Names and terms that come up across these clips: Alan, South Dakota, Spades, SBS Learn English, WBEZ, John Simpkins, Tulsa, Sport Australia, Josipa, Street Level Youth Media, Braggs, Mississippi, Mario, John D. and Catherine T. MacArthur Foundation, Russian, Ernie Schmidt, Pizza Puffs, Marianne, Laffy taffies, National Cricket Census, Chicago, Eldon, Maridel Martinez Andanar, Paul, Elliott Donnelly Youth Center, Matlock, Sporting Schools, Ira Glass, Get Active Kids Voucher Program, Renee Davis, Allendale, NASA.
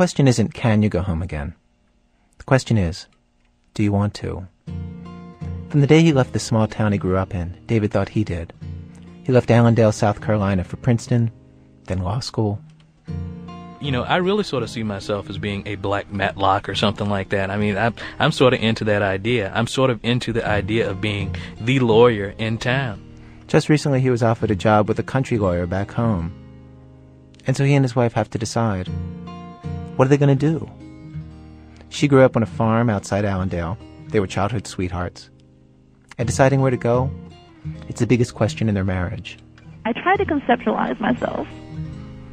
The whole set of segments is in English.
question isn't, can you go home again? The question is, do you want to? From the day he left the small town he grew up in, David thought he did. He left Allendale, South Carolina for Princeton, then law school. You know, I really sort of see myself as being a black Matlock or something like that. I mean, I'm sort of into that idea. I'm sort of into the idea of being the lawyer in town. Just recently he was offered a job with a country lawyer back home. And so he and his wife have to decide, what are they going to do? She grew up on a farm outside Allendale. They were childhood sweethearts. And deciding where to go, it's the biggest question in their marriage. I try to conceptualize myself.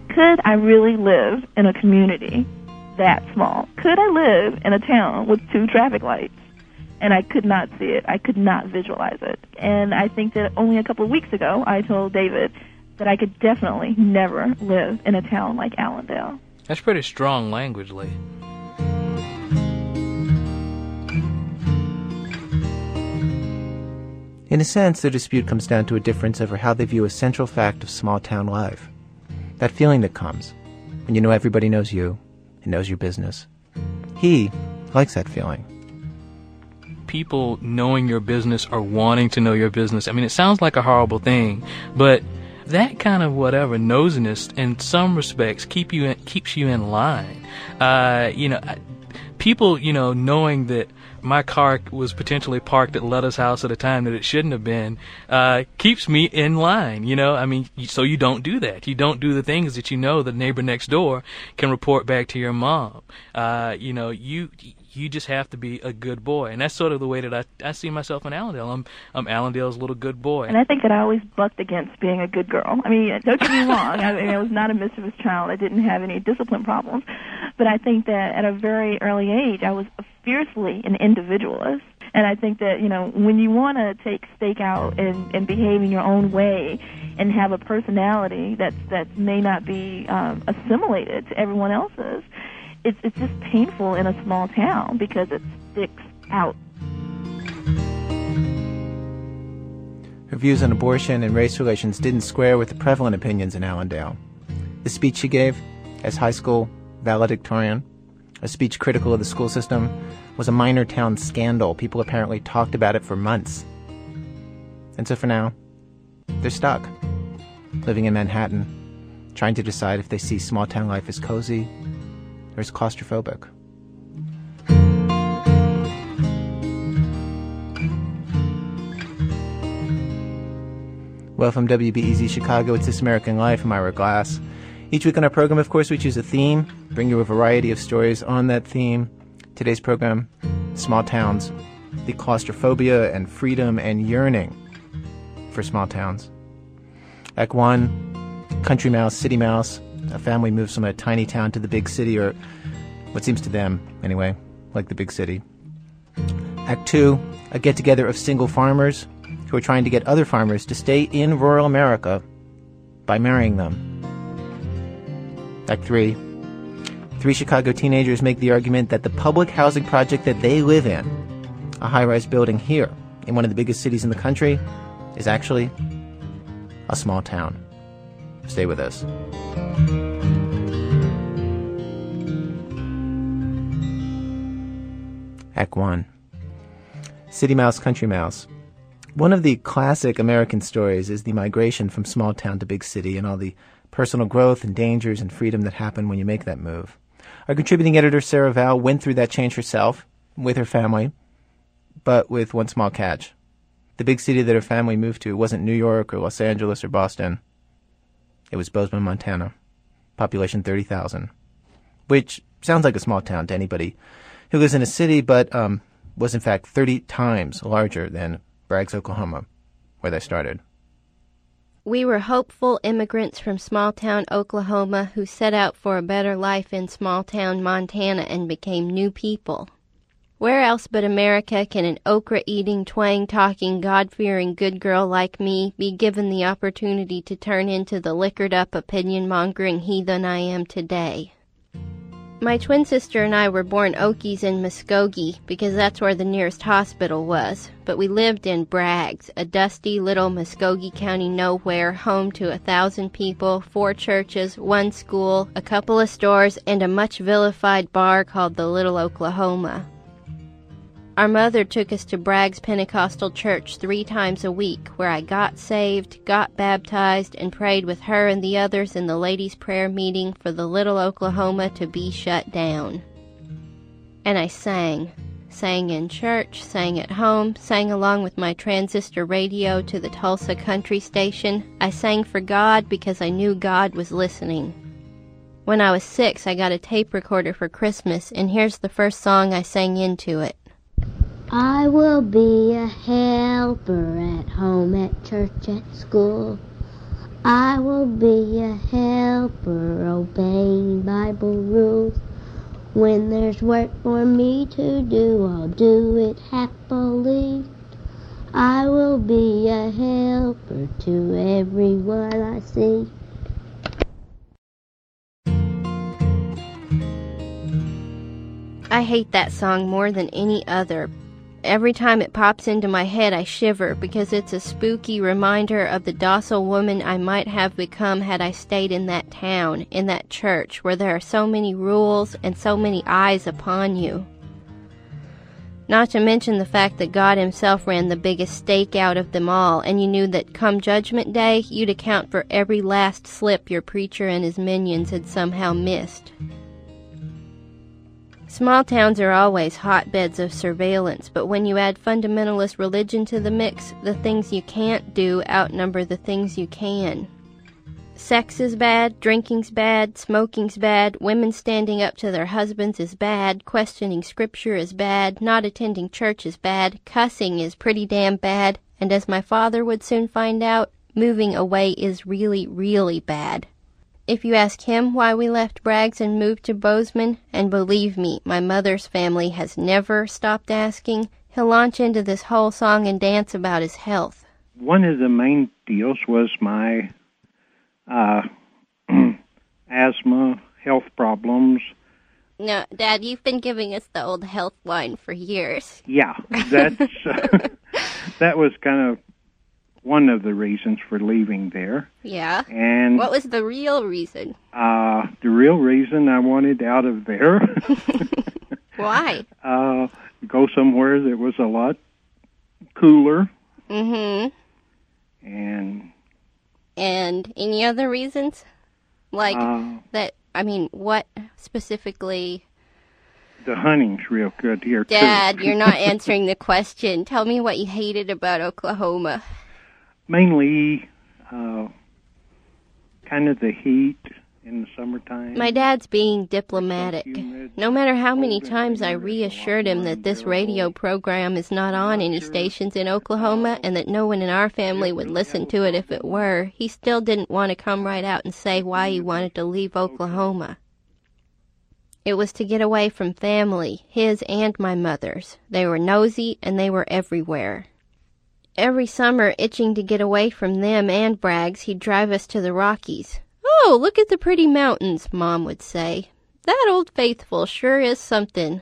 Could I really live in a community that small? Could I live in a town with 2 traffic lights? And I could not see it. I could not visualize it. And I think that only a couple of weeks ago, I told David that I could definitely never live in a town like Allendale. That's pretty strong language, Lee. In a sense, the dispute comes down to a difference over how they view a central fact of small-town life. That feeling that comes when you know everybody knows you and knows your business. He likes that feeling. People knowing your business or wanting to know your business. I mean, it sounds like a horrible thing, but that kind of whatever nosiness in some respects keeps you in line. People, knowing that my car was potentially parked at Letta's house at a time that it shouldn't have been, keeps me in line, I mean, so you don't do that. You don't do the things that the neighbor next door can report back to your mom. You just have to be a good boy. And that's sort of the way that I see myself in Allendale. I'm Allendale's little good boy. And I think that I always bucked against being a good girl. I mean, don't get me wrong. I was not a mischievous child. I didn't have any discipline problems. But I think that at a very early age, I was fiercely an individualist. And I think that, when you want to take stake out and behave in your own way and have a personality that may not be assimilated to everyone else's, it's just painful in a small town because it sticks out. Her views on abortion and race relations didn't square with the prevalent opinions in Allendale. The speech she gave as high school valedictorian, a speech critical of the school system, was a minor town scandal. People apparently talked about it for months. And so for now, they're stuck, living in Manhattan, trying to decide if they see small town life as cozy or is claustrophobic. Well, from WBEZ Chicago, it's This American Life. I'm Ira Glass. Each week on our program, of course, we choose a theme, bring you a variety of stories on that theme. Today's program, small towns, the claustrophobia and freedom and yearning for small towns. Act 1, Country Mouse, City Mouse. A family moves from a tiny town to the big city, or what seems to them, anyway, like the big city. Act 2, a get-together of single farmers who are trying to get other farmers to stay in rural America by marrying them. Act 3, 3 Chicago teenagers make the argument that the public housing project that they live in, a high-rise building here in one of the biggest cities in the country, is actually a small town. Stay with us. Act 1. City Mouse, Country Mouse. One of the classic American stories is the migration from small town to big city and all the personal growth and dangers and freedom that happen when you make that move. Our contributing editor, Sarah Vowell, went through that change herself with her family, but with one small catch. The big city that her family moved to wasn't New York or Los Angeles or Boston. It was Bozeman, Montana, population 30,000, which sounds like a small town to anybody who lives in a city, but was in fact 30 times larger than Braggs, Oklahoma, where they started. We were hopeful immigrants from small-town Oklahoma who set out for a better life in small-town Montana and became new people. Where else but America can an okra-eating, twang-talking, God-fearing good girl like me be given the opportunity to turn into the liquored-up, opinion-mongering heathen I am today? My twin sister and I were born Okies in Muskogee because that's where the nearest hospital was, but we lived in Braggs, a dusty little Muskogee County nowhere, home to 1,000 people, 4 churches, 1 school, a couple of stores, and a much vilified bar called the Little Oklahoma. Our mother took us to Braggs Pentecostal Church 3 times a week, where I got saved, got baptized, and prayed with her and the others in the ladies' prayer meeting for the Little Oklahoma to be shut down. And I sang. Sang in church, sang at home, sang along with my transistor radio to the Tulsa country station. I sang for God because I knew God was listening. When I was 6, I got a tape recorder for Christmas, and here's the first song I sang into it. I will be a helper at home, at church, at school. I will be a helper, obeying Bible rules. When there's work for me to do, I'll do it happily. I will be a helper to everyone I see. I hate that song more than any other. Every time it pops into my head, I shiver because it's a spooky reminder of the docile woman I might have become had I stayed in that town, in that church, where there are so many rules and so many eyes upon you. Not to mention the fact that God himself ran the biggest stake out of them all, and you knew that come Judgment Day, you'd account for every last slip your preacher and his minions had somehow missed. Small towns are always hotbeds of surveillance, but when you add fundamentalist religion to the mix, the things you can't do outnumber the things you can. Sex is bad, drinking's bad, smoking's bad, women standing up to their husbands is bad, questioning scripture is bad, not attending church is bad, cussing is pretty damn bad, and as my father would soon find out, moving away is really, really bad. If you ask him why we left Braggs and moved to Bozeman, and believe me, my mother's family has never stopped asking, he'll launch into this whole song and dance about his health. One of the main deals was my asthma, health problems. No, Dad, you've been giving us the old health line for years. Yeah, that's that was kind of one of the reasons for leaving there. Yeah. And what was the real reason? The real reason I wanted out of there. Why? Go somewhere that was a lot cooler. Mm-hmm. And any other reasons? Like that, I mean, what specifically? The hunting's real good here, Dad, too. Dad, you're not answering the question. Tell me what you hated about Oklahoma. Mainly kind of the heat in the summertime. My dad's being diplomatic. No matter how many times I reassured him that this radio program is not on any stations in Oklahoma and that no one in our family would listen to it if it were, he still didn't want to come right out and say why he wanted to leave Oklahoma. It was to get away from family, his and my mother's. They were nosy and they were everywhere. Every summer, itching to get away from them and Braggs, he'd drive us to the Rockies. "Oh, look at the pretty mountains," Mom would say. "That Old Faithful sure is something."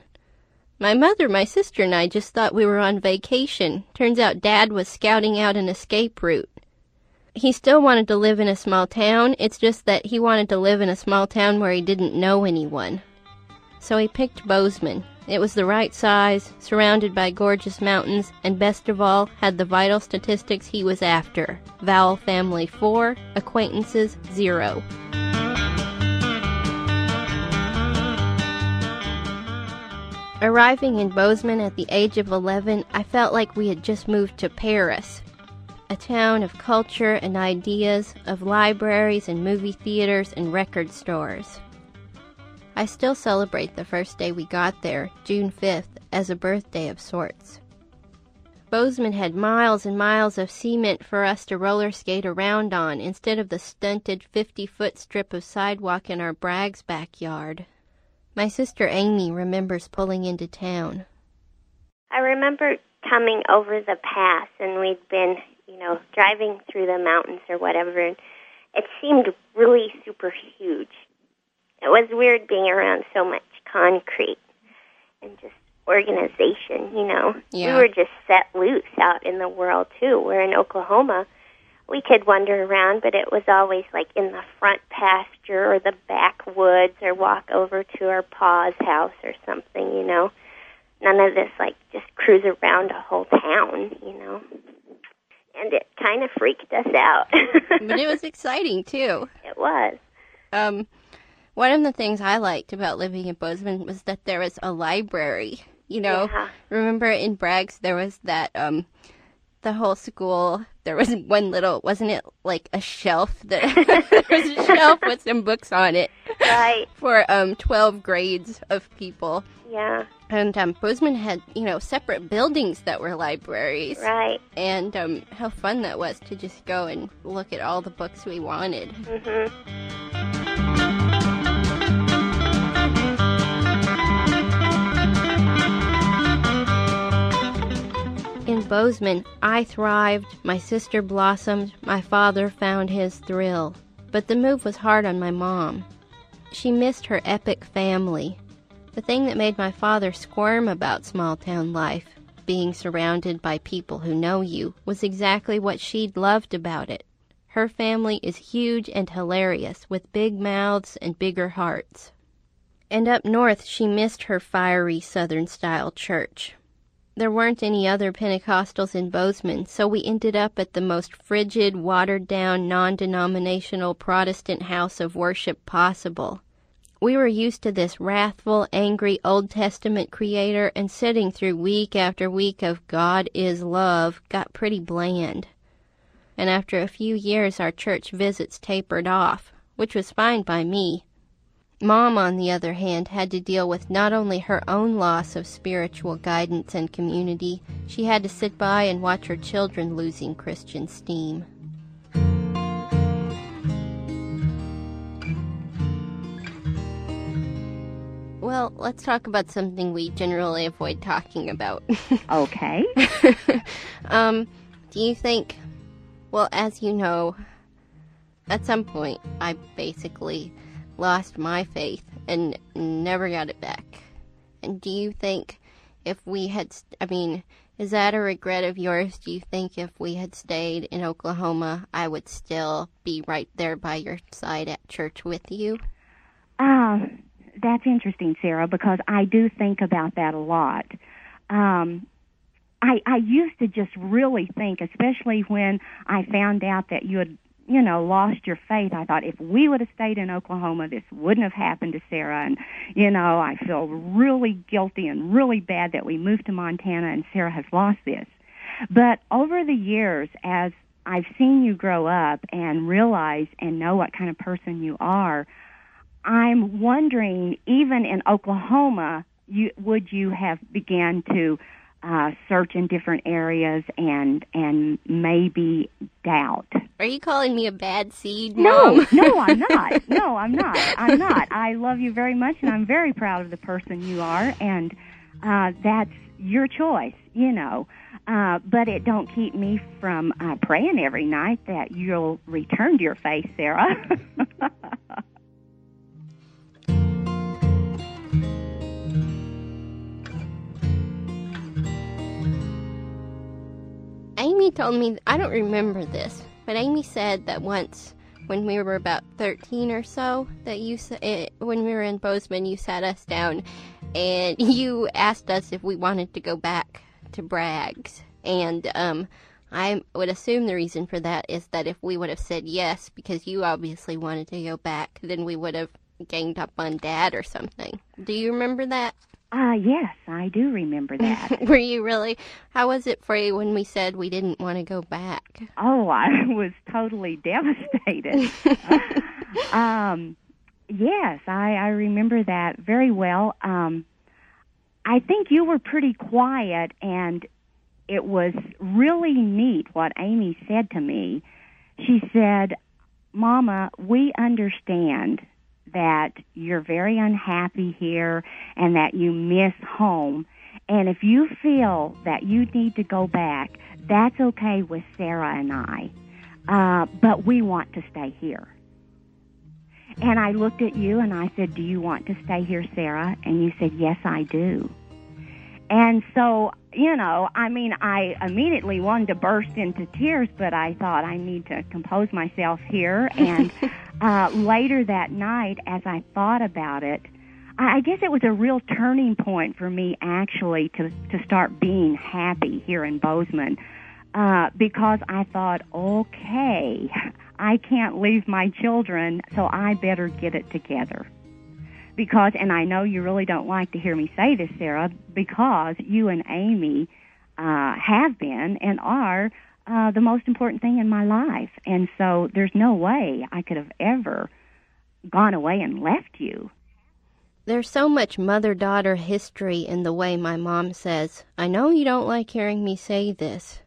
My mother, my sister, and I just thought we were on vacation. Turns out Dad was scouting out an escape route. He still wanted to live in a small town. It's just that he wanted to live in a small town where he didn't know anyone. So he picked Bozeman. It was the right size, surrounded by gorgeous mountains, and best of all, had the vital statistics he was after. Vowell family 4, acquaintances 0. Arriving in Bozeman at the age of 11, I felt like we had just moved to Paris. A town of culture and ideas, of libraries and movie theaters and record stores. I still celebrate the first day we got there, June 5th, as a birthday of sorts. Bozeman had miles and miles of cement for us to roller skate around on instead of the stunted 50-foot strip of sidewalk in our Braggs backyard. My sister Amy remembers pulling into town. I remember coming over the pass, and we'd been, driving through the mountains or whatever, and it seemed really super huge. It was weird being around so much concrete and just organization, you know. Yeah. We were just set loose out in the world, too. We're in Oklahoma. We could wander around, but it was always like in the front pasture or the backwoods or walk over to our pa's house or something, you know. None of this, like, just cruise around a whole town, you know. And it kind of freaked us out. But it was exciting, too. It was. One of the things I liked about living in Bozeman was that there was a library, you know. Yeah. Remember in Braggs there was that, the whole school, there was one little, wasn't it like a shelf? There was a shelf with some books on it. Right. For 12 grades of people. Yeah. And Bozeman had, you know, separate buildings that were libraries. Right. And how fun that was to just go and look at all the books we wanted. Mm-hmm. In Bozeman, I thrived, my sister blossomed, my father found his thrill. But the move was hard on my mom. She missed her epic family. The thing that made my father squirm about small-town life, being surrounded by people who know you, was exactly what she'd loved about it. Her family is huge and hilarious, with big mouths and bigger hearts. And up north, she missed her fiery Southern-style church. There weren't any other Pentecostals in Bozeman, so we ended up at the most frigid, watered-down, non-denominational Protestant house of worship possible. We were used to this wrathful, angry Old Testament creator, and sitting through week after week of God is love got pretty bland. And after a few years, our church visits tapered off, which was fine by me. Mom, on the other hand, had to deal with not only her own loss of spiritual guidance and community, she had to sit by and watch her children losing Christian steam. Well, let's talk about something we generally avoid talking about. Okay. Do you think, well, as you know, at some point, I basically lost my faith and never got it back. And do you think if we had, is that a regret of yours? Do you think if we had stayed in Oklahoma, I would still be right there by your side at church with you? That's interesting, Sarah, because I do think about that a lot. I used to just really think, especially when I found out that you had lost your faith. I thought if we would have stayed in Oklahoma, this wouldn't have happened to Sarah. And, I feel really guilty and really bad that we moved to Montana and Sarah has lost this. But over the years, as I've seen you grow up and realize and know what kind of person you are, I'm wondering, even in Oklahoma, would you have began to search in different areas and maybe doubt. Are you calling me a bad seed, Mom? No, I'm not. No, I'm not. I love you very much, and I'm very proud of the person you are, and that's your choice, But it don't keep me from praying every night that you'll return to your faith, Sarah. Amy told me, I don't remember this, but Amy said that once when we were about 13 or so, that when we were in Bozeman, you sat us down and you asked us if we wanted to go back to Braggs. And I would assume the reason for that is that if we would have said yes, because you obviously wanted to go back, then we would have ganged up on Dad or something. Do you remember that? Yes, I do remember that. Were you really? How was it for you when we said we didn't want to go back? Oh, I was totally devastated. Yes, I remember that very well. I think you were pretty quiet, and it was really neat what Amy said to me. She said, Mama, we understand that you're very unhappy here and that you miss home. And if you feel that you need to go back, that's okay with Sarah and I. But we want to stay here. And I looked at you and I said, do you want to stay here, Sarah? And you said, yes, I do. And so, you know, I mean, I immediately wanted to burst into tears, but I thought I need to compose myself here. And later that night, as I thought about it, I guess it was a real turning point for me, actually, to start being happy here in Bozeman, because I thought, okay, I can't leave my children, so I better get it together. Because, and I know you really don't like to hear me say this, Sarah, because you and Amy have been and are the most important thing in my life. And so there's no way I could have ever gone away and left you. There's so much mother-daughter history in the way my mom says, I know you don't like hearing me say this,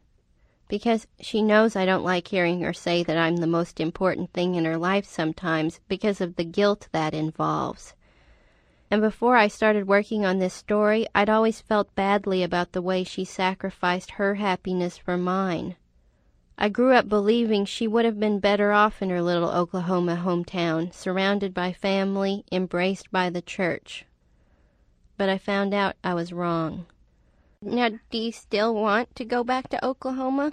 because she knows I don't like hearing her say that I'm the most important thing in her life sometimes because of the guilt that involves. And before I started working on this story, I'd always felt badly about the way she sacrificed her happiness for mine. I grew up believing she would have been better off in her little Oklahoma hometown, surrounded by family, embraced by the church. But I found out I was wrong. Now, do you still want to go back to Oklahoma?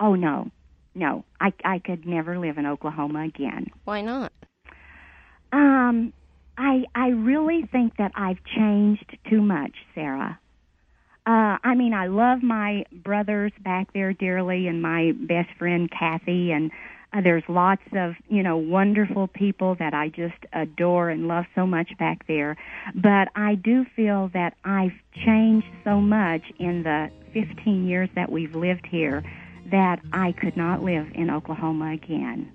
Oh, no. No, I could never live in Oklahoma again. Why not? I really think that I've changed too much, Sarah. I mean, I love my brothers back there dearly and my best friend, Kathy, and there's lots of, you know, wonderful people that I just adore and love so much back there. But I do feel that I've changed so much in the 15 years that we've lived here that I could not live in Oklahoma again.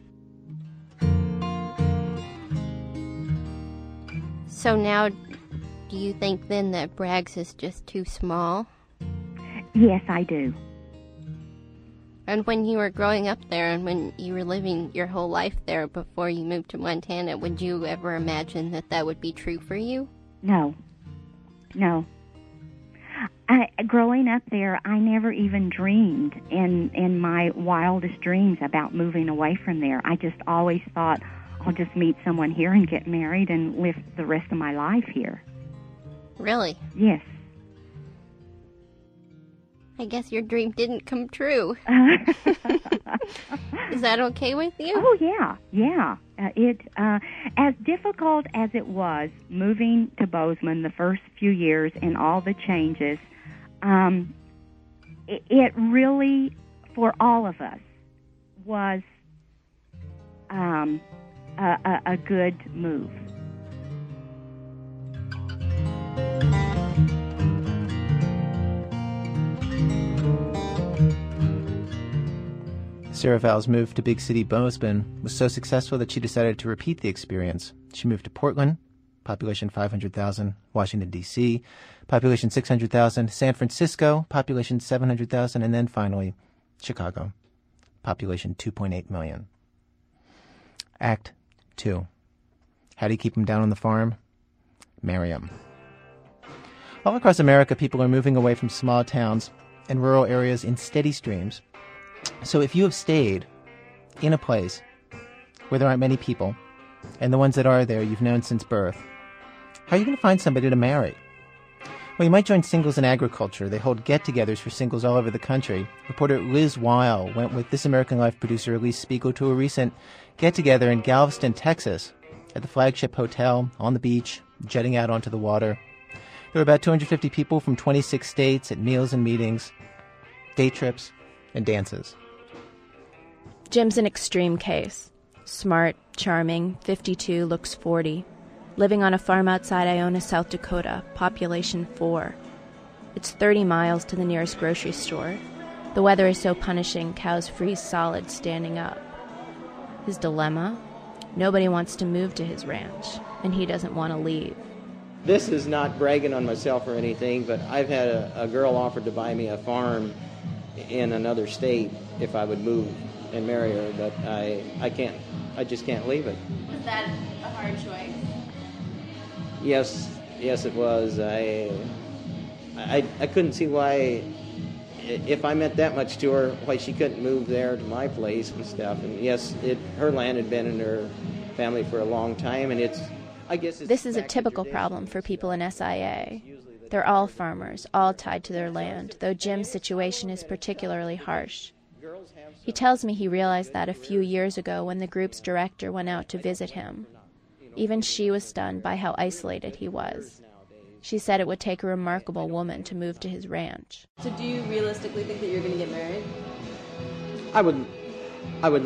So now, do you think then that Braggs is just too small? Yes, I do. And when you were growing up there and when you were living your whole life there before you moved to Montana, would you ever imagine that that would be true for you? No. No. Growing up there, I never even dreamed in my wildest dreams about moving away from there. I just always thought, I'll just meet someone here and get married and live the rest of my life here. Really? Yes. I guess your dream didn't come true. Is that okay with you? Oh, yeah, yeah. As difficult as it was moving to Bozeman the first few years and all the changes, it really, for all of us, was a good move. Sarah Vowell's move to big city Bozeman was so successful that she decided to repeat the experience. She moved to Portland, population 500,000, Washington, D.C., population 600,000, San Francisco, population 700,000, and then finally Chicago, population 2.8 million. Act 2. How do you keep them down on the farm? Marry them. All across America, people are moving away from small towns and rural areas in steady streams. So if you have stayed in a place where there aren't many people, and the ones that are there you've known since birth, how are you going to find somebody to marry? Well, you might join Singles in Agriculture. They hold get-togethers for singles all over the country. Reporter Liz Weil went with This American Life producer Elise Spiegel to a recent get-together in Galveston, Texas, at the Flagship Hotel, on the beach, jetting out onto the water. There were about 250 people from 26 states at meals and meetings, day trips, and dances. Jim's an extreme case. Smart, charming, 52, looks 40. Living on a farm outside Iona, South Dakota, population 4. It's 30 miles to the nearest grocery store. The weather is so punishing, cows freeze solid standing up. His dilemma? Nobody wants to move to his ranch, and he doesn't want to leave. This is not bragging on myself or anything, but I've had a girl offer to buy me a farm in another state if I would move and marry her, but I can't. I just can't leave it. Was that a hard choice? Yes, it was. I couldn't see why, if I meant that much to her, why she couldn't move there to my place and stuff. And yes, her land had been in her family for a long time, and it's, I guess it's... This is a typical problem for people in SIA. They're all farmers, all tied to their land, though Jim's situation is particularly harsh. He tells me he realized that a few years ago when the group's director went out to visit him. Even she was stunned by how isolated he was. She said it would take a remarkable woman to move to his ranch. So do you realistically think that you're going to get married? I would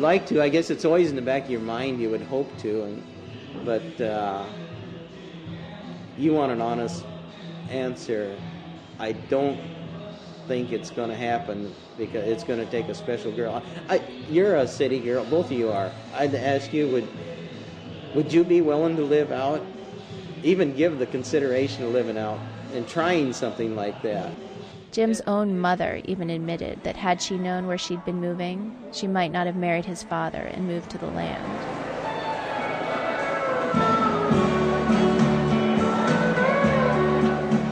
like to. I guess it's always in the back of your mind. You would hope to, but you want an honest answer. I don't think it's going to happen because it's going to take a special girl. You're a city girl. Both of you are. I'd ask you, would you be willing to live out? Even give the consideration of living out and trying something like that. Jim's own mother even admitted that had she known where she'd been moving, she might not have married his father and moved to the land.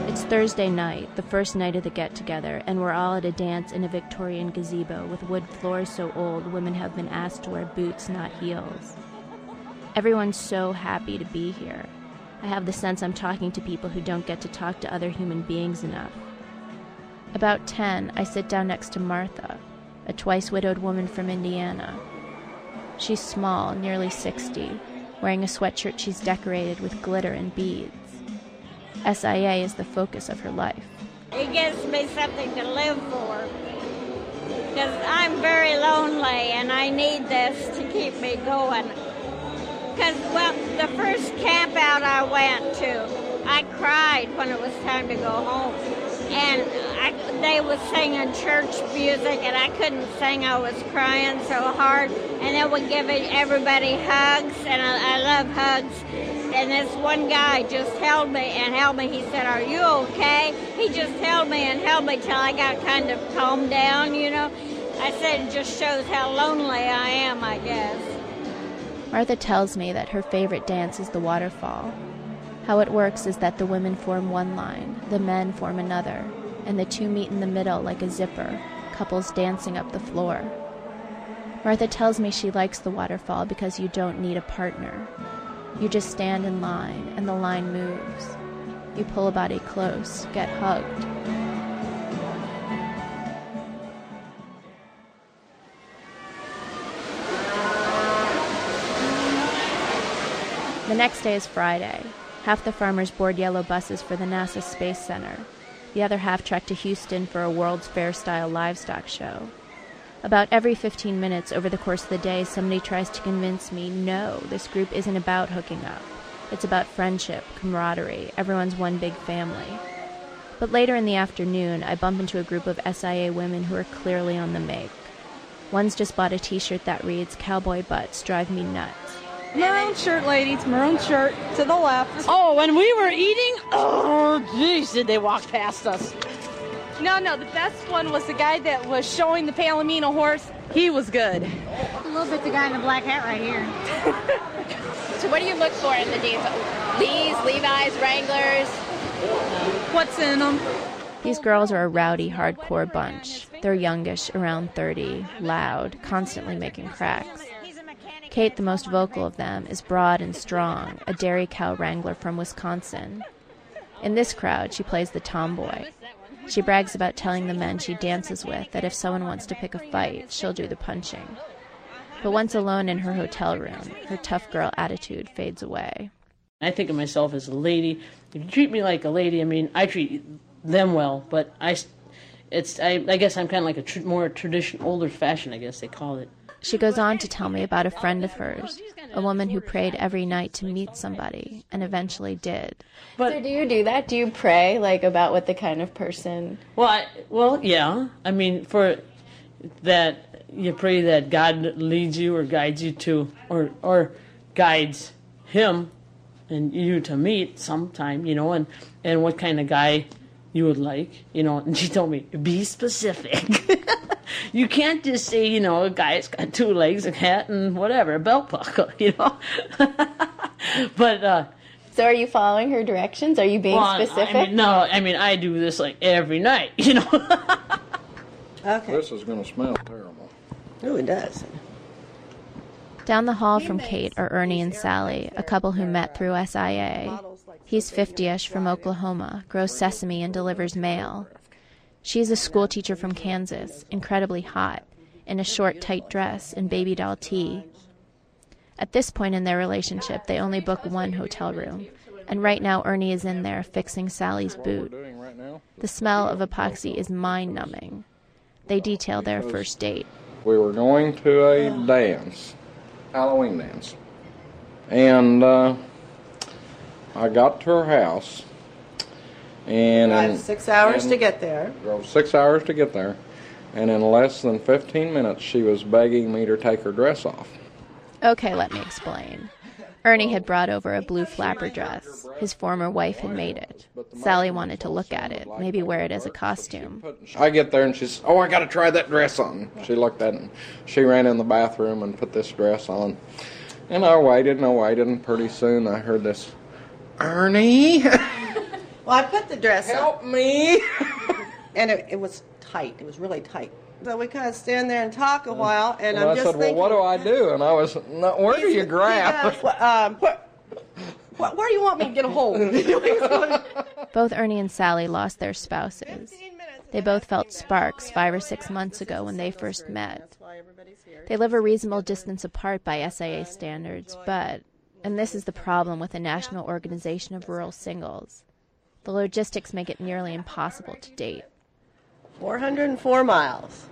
It's Thursday night, the first night of the get-together, and we're all at a dance in a Victorian gazebo with wood floors so old women have been asked to wear boots, not heels. Everyone's so happy to be here. I have the sense I'm talking to people who don't get to talk to other human beings enough. About 10, I sit down next to Martha, a twice-widowed woman from Indiana. She's small, nearly 60, wearing a sweatshirt she's decorated with glitter and beads. SIA is the focus of her life. It gives me something to live for, because I'm very lonely and I need this to keep me going. Because, well, the first camp out I went to, I cried when it was time to go home. And they was singing church music, and I couldn't sing. I was crying so hard. And they were giving everybody hugs, and I love hugs. And this one guy just held me and held me. He said, "Are you okay?" He just held me and held me till I got kind of calmed down, you know. I said, it just shows how lonely I am, I guess. Martha tells me that her favorite dance is the waterfall. How it works is that the women form one line, the men form another, and the two meet in the middle like a zipper, couples dancing up the floor. Martha tells me she likes the waterfall because you don't need a partner. You just stand in line, and the line moves. You pull a body close, get hugged. The next day is Friday. Half the farmers board yellow buses for the NASA Space Center. The other half trek to Houston for a World's Fair-style livestock show. About every 15 minutes over the course of the day, somebody tries to convince me, no, this group isn't about hooking up. It's about friendship, camaraderie, everyone's one big family. But later in the afternoon, I bump into a group of SIA women who are clearly on the make. One's just bought a t-shirt that reads, "Cowboy butts drive me nuts." Maroon shirt, ladies. Maroon shirt to the left. Oh, when we were eating, oh, geez, did they walk past us. No, the best one was the guy that was showing the Palomino horse. He was good. A little bit the guy in the black hat right here. So what do you look for in the jeans? These, Levi's, Wranglers? What's in them? These girls are a rowdy, hardcore bunch. They're youngish, around 30, loud, constantly making cracks. Kate, the most vocal of them, is broad and strong, a dairy cow wrangler from Wisconsin. In this crowd, she plays the tomboy. She brags about telling the men she dances with that if someone wants to pick a fight, she'll do the punching. But once alone in her hotel room, her tough girl attitude fades away. I think of myself as a lady. If you treat me like a lady, I mean, I treat them well, but I guess I'm kind of like more traditional, older-fashioned, I guess they call it. She goes on to tell me about a friend of hers, a woman who prayed every night to meet somebody, and eventually did. But, so do you do that? Do you pray, like, about what the kind of person... Well, yeah. I mean, for that, you pray that God leads you or guides you to, or guides him and you to meet sometime, you know, and what kind of guy you would like, you know. And she told me, be specific. You can't just say, you know, a guy's got two legs, a hat, and whatever, a belt buckle, you know. So are you following her directions? Are you being specific? I mean, I do this, like, every night, you know. Okay. This is going to smell terrible. Oh, it does. Down the hall from Kate are Ernie and Sally, a couple who met through SIA. He's 50-ish from Oklahoma, grows sesame and delivers mail. She's a schoolteacher from Kansas, incredibly hot, in a short, tight dress and baby doll tee. At this point in their relationship, they only book one hotel room, and right now Ernie is in there fixing Sally's boot. The smell of epoxy is mind-numbing. They detail their first date. We were going to a dance, Halloween dance, and I got to her house. And I had 6 hours to get there. Drove 6 hours to get there, and in less than 15 minutes she was begging me to take her dress off. Okay, let me explain. Ernie had brought over a blue flapper dress. His former wife had made it. Sally wanted to look at it, maybe wear it as a costume. I get there and she says, "Oh, I got to try that dress on." She looked at it and she ran in the bathroom and put this dress on. And I waited, and pretty soon I heard this, "Ernie?" Well, I put the dress on. "Help me." And it was tight. It was really tight. So we kind of stand there and talk a while, and I'm just thinking, "Well, what do I do?" And I was, "Where do you grab?" Goes, "Where do you want me to get a hold?" Both Ernie and Sally lost their spouses. They both felt sparks 5 or 6 months ago when they first met. They live a reasonable distance apart by SIA standards, but, and this is the problem with the National Organization of Rural Singles, the logistics make it nearly impossible to date. 404 miles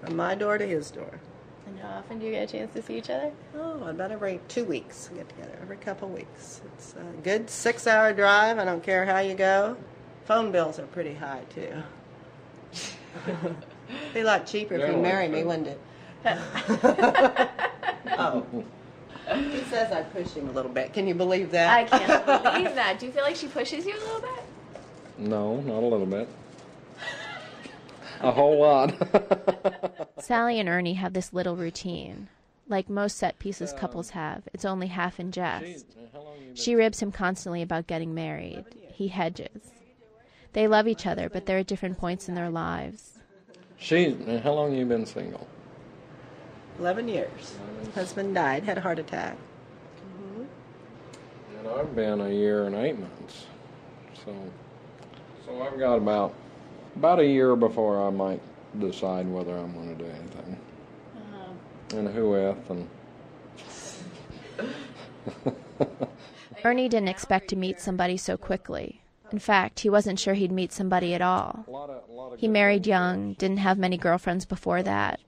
from my door to his door. And how often do you get a chance to see each other? Oh, about every 2 weeks we get together, every couple weeks. It's a good 6-hour drive. I don't care how you go. Phone bills are pretty high, too. It'd be a lot cheaper if you marry me, wouldn't it? Oh. He says I push him a little bit. Can you believe that? I can't believe that. Do you feel like she pushes you a little bit? No, not a little bit. A whole lot. Sally and Ernie have this little routine. Like most set pieces couples have, it's only half in jest. She ribs him constantly about getting married. He hedges. They love each other, but they're at different points in their lives. How long have you been single? 11 years. Husband died, had a heart attack. Mm-hmm. And I've been a year and 8 months. So I've got about a year before I might decide whether I'm going to do anything. Uh-huh. And who with, and... Ernie didn't expect to meet somebody so quickly. In fact, he wasn't sure he'd meet somebody at all. He married young, didn't have many girlfriends before that.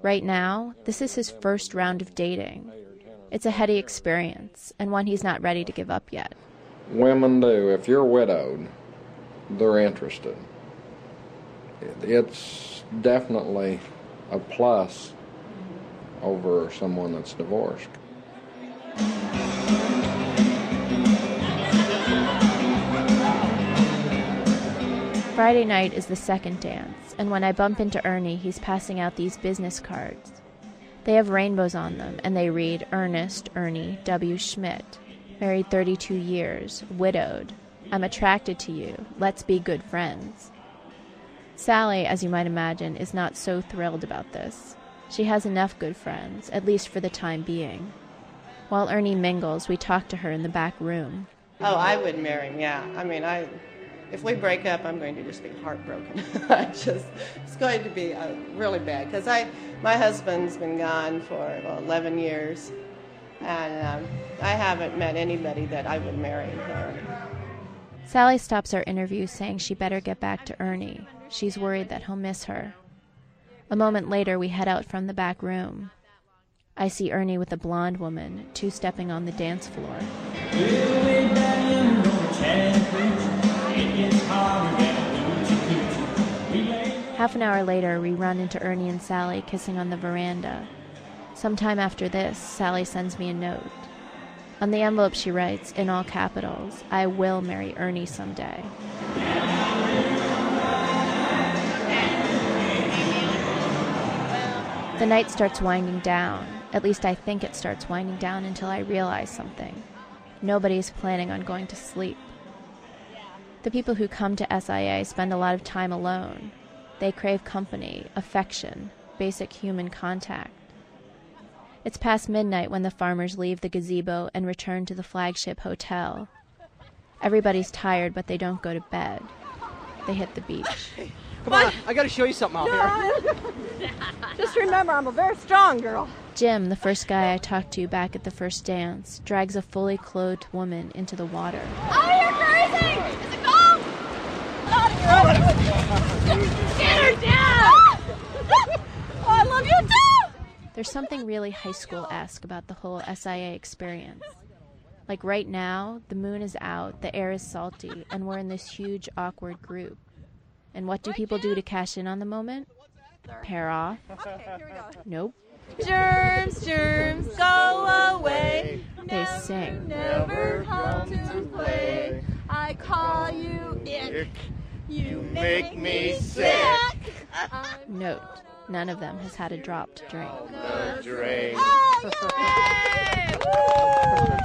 Right now, this is his first round of dating. It's a heady experience, and one he's not ready to give up yet. Women do. If you're widowed, they're interested. It's definitely a plus over someone that's divorced. Friday night is the second dance, and when I bump into Ernie, he's passing out these business cards. They have rainbows on them, and they read, "Ernest Ernie W. Schmidt, married 32 years, widowed. I'm attracted to you. Let's be good friends." Sally, as you might imagine, is not so thrilled about this. She has enough good friends, at least for the time being. While Ernie mingles, we talk to her in the back room. Oh, I would marry him, yeah. I mean, if we break up, I'm going to just be heartbroken. It's going to be really bad, because my husband's been gone for 11 years, and I haven't met anybody that I would marry him. Sally stops our interview, saying she better get back to Ernie. She's worried that he'll miss her. A moment later, we head out from the back room. I see Ernie with a blonde woman, two-stepping on the dance floor. Half an hour later, we run into Ernie and Sally kissing on the veranda. Sometime after this, Sally sends me a note. On the envelope, she writes, in all capitals, "I will marry Ernie someday." The night starts winding down. At least I think it starts winding down until I realize something. Nobody's planning on going to sleep. The people who come to SIA spend a lot of time alone. They crave company, affection, basic human contact. It's past midnight when the farmers leave the gazebo and return to the Flagship Hotel. Everybody's tired, but they don't go to bed. They hit the beach. Hey, come on, I gotta show you something out here. Just remember, I'm a very strong girl. Jim, the first guy I talked to back at the first dance, drags a fully clothed woman into the water. Oh, you're crazy! Is it cold? Get her down! Oh, I love you too! There's something really high school-esque about the whole SIA experience. Like right now, the moon is out, the air is salty, and we're in this huge, awkward group. And what do people do to cash in on the moment? Pair off. Okay, here we go. Nope. Germs, germs, go away. They sing. Never come to play. I call you ick. You make me sick. Note, none of them has had a drop to drink. Oh, yay! Woo!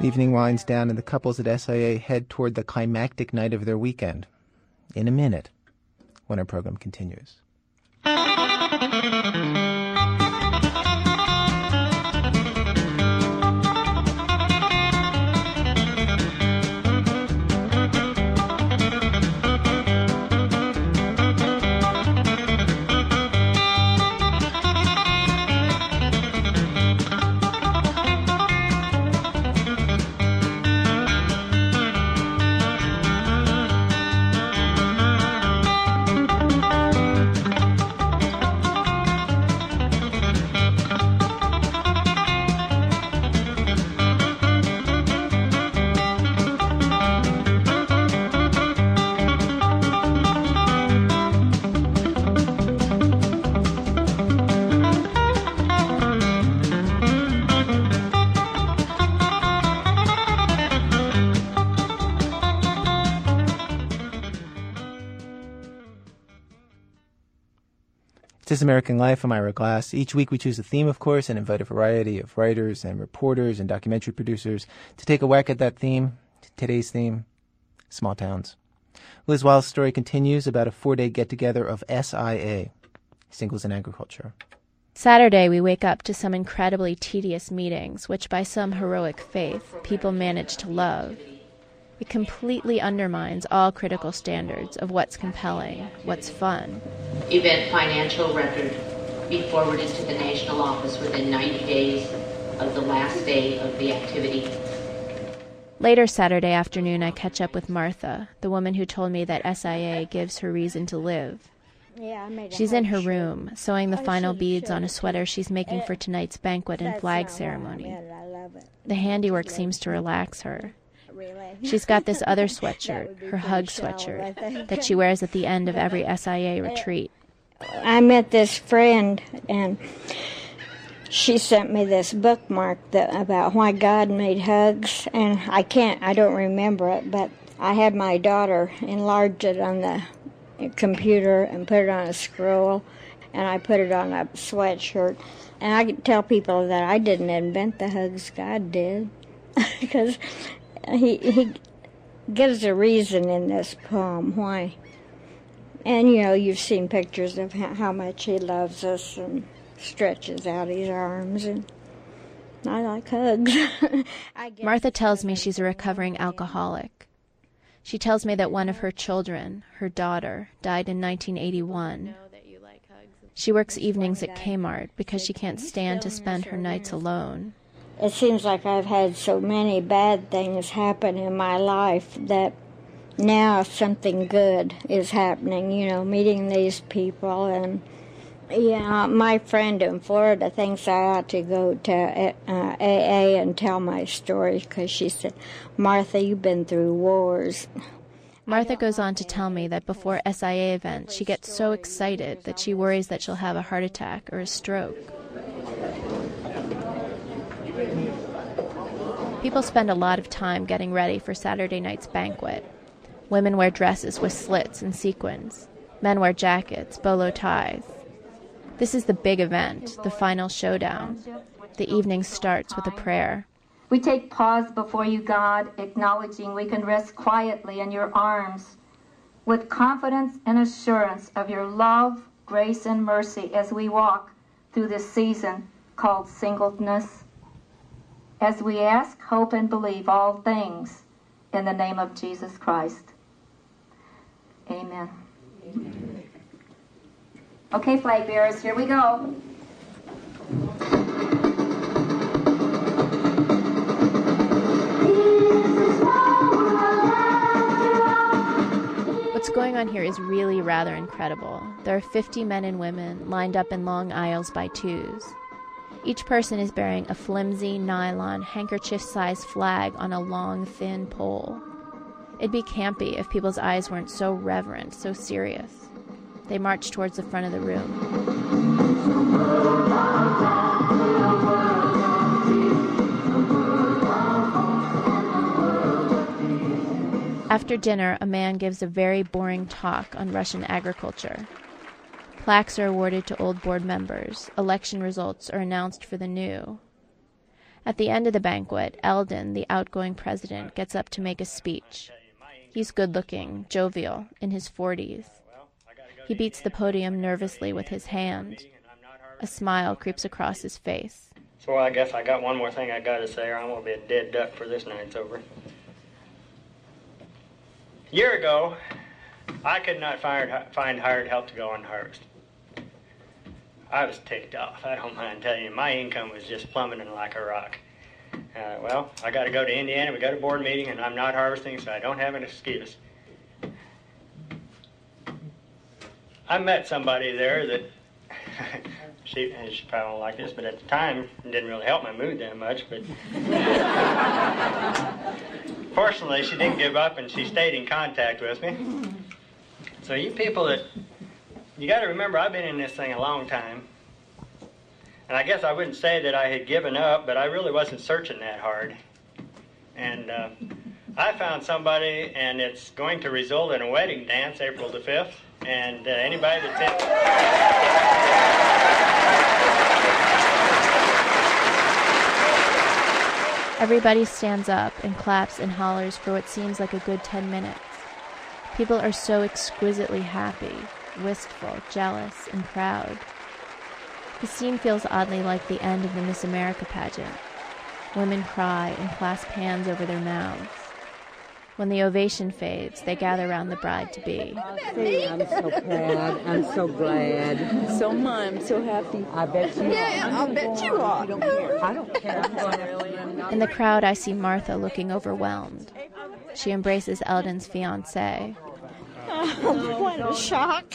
The evening winds down and the couples at SIA head toward the climactic night of their weekend. In a minute, when our program continues. This American Life, I'm Ira Glass. Each week we choose a theme, of course, and invite a variety of writers and reporters and documentary producers to take a whack at that theme. Today's theme, small towns. Liz Wild's story continues about a 4-day get-together of SIA, Singles in Agriculture. Saturday we wake up to some incredibly tedious meetings, which by some heroic faith, people manage to love. It completely undermines all critical standards of what's compelling, what's fun. Event financial record be forwarded to the national office within 90 days of the last day of the activity. Later Saturday afternoon, I catch up with Martha, the woman who told me that SIA gives her reason to live. Yeah, I made she's in her room, sewing the final beads on a sweater she's making for tonight's banquet and flag ceremony. I love it. The handiwork seems to relax her. She's got this other sweatshirt, her hug sweatshirt, that she wears at the end of every SIA retreat. I met this friend, and she sent me this bookmark about why God made hugs, and I don't remember it, but I had my daughter enlarge it on the computer and put it on a scroll, and I put it on a sweatshirt, and I could tell people that I didn't invent the hugs, God did, because He gives a reason in this poem why. And, you know, you've seen pictures of how much he loves us and stretches out his arms. And I like hugs. Martha tells me she's a recovering alcoholic. She tells me that one of her children, her daughter, died in 1981. She works evenings at Kmart because she can't stand to spend her nights alone. It seems like I've had so many bad things happen in my life that now something good is happening, you know, meeting these people. And, yeah, my friend in Florida thinks I ought to go to AA and tell my story because she said, Martha, you've been through wars. Martha goes on to tell me that before SIA events, she gets so excited that she worries that she'll have a heart attack or a stroke. People spend a lot of time getting ready for Saturday night's banquet. Women wear dresses with slits and sequins. Men wear jackets, bolo ties. This is the big event, the final showdown. The evening starts with a prayer. We take pause before you, God, acknowledging we can rest quietly in your arms, with confidence and assurance of your love, grace and mercy as we walk through this season called singleness, as we ask, hope, and believe all things in the name of Jesus Christ. Amen. Amen. Okay, flag bearers, here we go. What's going on here is really rather incredible. There are 50 men and women lined up in long aisles by twos. Each person is bearing a flimsy nylon handkerchief-sized flag on a long, thin pole. It'd be campy if people's eyes weren't so reverent, so serious. They march towards the front of the room. After dinner, a man gives a very boring talk on Russian agriculture. Plaques are awarded to old board members. Election results are announced for the new. At the end of the banquet, Eldon, the outgoing president, gets up to make a speech. He's good-looking, jovial, in his 40s. He beats the podium nervously with his hand. A smile creeps across his face. So I guess I got one more thing I got to say, or I'm going to be a dead duck for this night's over. A year ago, I could not find hired help to go and harvest. I was ticked off, I don't mind telling you. My income was just plummeting like a rock. I got to go to Indiana, we got a board meeting, and I'm not harvesting, so I don't have an excuse. I met somebody there that, she probably won't like this, but at the time, it didn't really help my mood that much, but... Fortunately, she didn't give up, and she stayed in contact with me. So you people that, you got to remember, I've been in this thing a long time. And I guess I wouldn't say that I had given up, but I really wasn't searching that hard. And I found somebody, and it's going to result in a wedding dance April the 5th. And anybody that's in... Everybody stands up and claps and hollers for what seems like a good 10 minutes. People are so exquisitely happy, wistful, jealous, and proud. The scene feels oddly like the end of the Miss America pageant. Women cry and clasp hands over their mouths. When the ovation fades, they gather around the bride-to-be. I'm so proud. I'm so glad. So am I. I'm so happy. I bet you are. Yeah, I'll bet you are. I don't care. In the crowd, I see Martha looking overwhelmed. She embraces Eldon's fiancé. Oh, what a shock.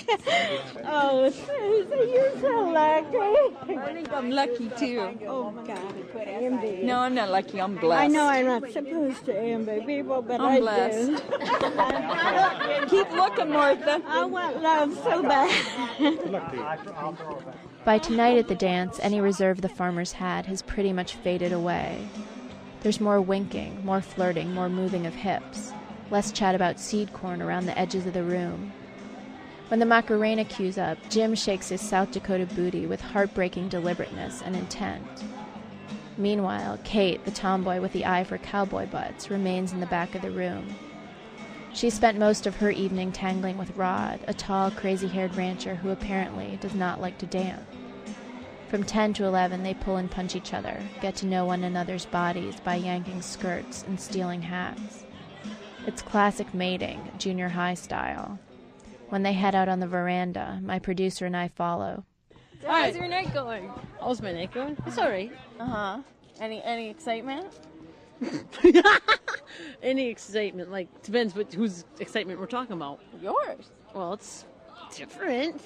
Oh, Susie, you're so lucky. I think I'm lucky, too. Oh, God. Envy. No, I'm not lucky. I'm blessed. I know I'm not supposed to envy people, but I'm blessed. I do. Keep looking, Martha. I want love so bad. By tonight at the dance, any reserve the farmers had has pretty much faded away. There's more winking, more flirting, more moving of hips. Less chat about seed corn around the edges of the room. When the Macarena cues up, Jim shakes his South Dakota booty with heartbreaking deliberateness and intent. Meanwhile, Kate, the tomboy with the eye for cowboy butts, remains in the back of the room. She spent most of her evening tangling with Rod, a tall, crazy-haired rancher who apparently does not like to dance. From 10 to 11, they pull and punch each other, get to know one another's bodies by yanking skirts and stealing hats. It's classic mating, junior high style. When they head out on the veranda, my producer and I follow. So how's your night going? How's my night going? It's all right. Uh-huh. Any excitement? Any excitement, like, depends whose excitement we're talking about. Yours. Well, it's different.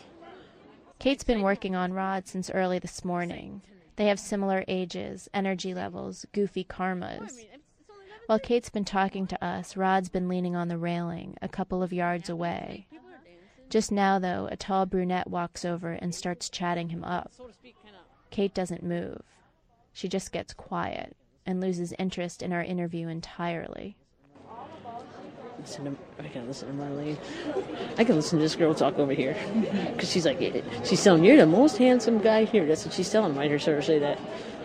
Kate's been working on Rod since early this morning. They have similar ages, energy levels, goofy karmas. While Kate's been talking to us, Rod's been leaning on the railing, a couple of yards away. Just now, though, a tall brunette walks over and starts chatting him up. Kate doesn't move. She just gets quiet and loses interest in our interview entirely. I gotta listen to Marlene. I can listen to this girl talk over here. Because she's like, she's telling, you're the most handsome guy here. That's what she's telling. I heard her say that.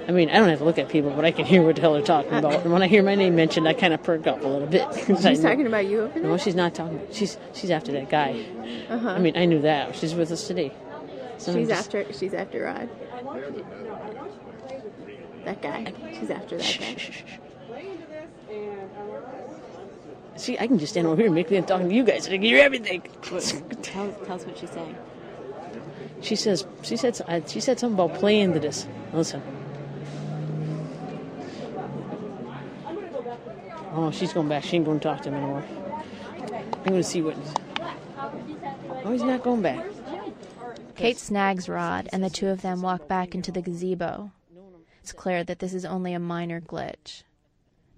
I mean, I don't have to look at people, but I can hear what the hell they're talking about. And when I hear my name mentioned, I kind of perk up a little bit. She's talking about you over there? No, she's not talking. She's after that guy. Uh-huh. I mean, I knew that. She's with us today. So she's after Rod. That guy. She's after that guy. See, I can just stand over here and make them talking to you guys. I can hear everything. Tell us what she's saying. She said something about play into this. Listen. Oh, she's going back. She ain't going to talk to him anymore. I'm going to see what... Oh, he's not going back. Kate snags Rod, and the two of them walk back into the gazebo. It's clear that this is only a minor glitch.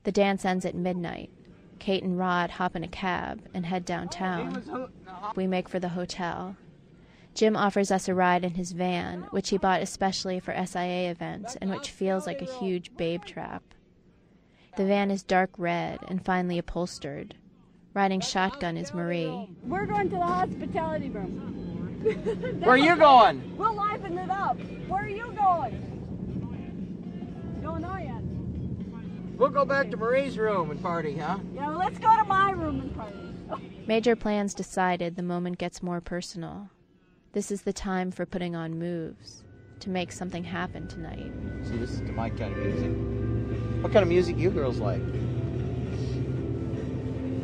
The dance ends at midnight. Kate and Rod hop in a cab and head downtown. We make for the hotel. Jim offers us a ride in his van, which he bought especially for SIA events and which feels like a huge babe trap. The van is dark red and finely upholstered. Riding shotgun is Marie. We're going to the hospitality room. Where are you going? We'll liven it up. Where are you going? Don't know yet. We'll go back to Marie's room and party, huh? Yeah, well, let's go to my room and party. Major plans decided the moment gets more personal. This is the time for putting on moves, to make something happen tonight. See, this is my kind of music. What kind of music you girls like?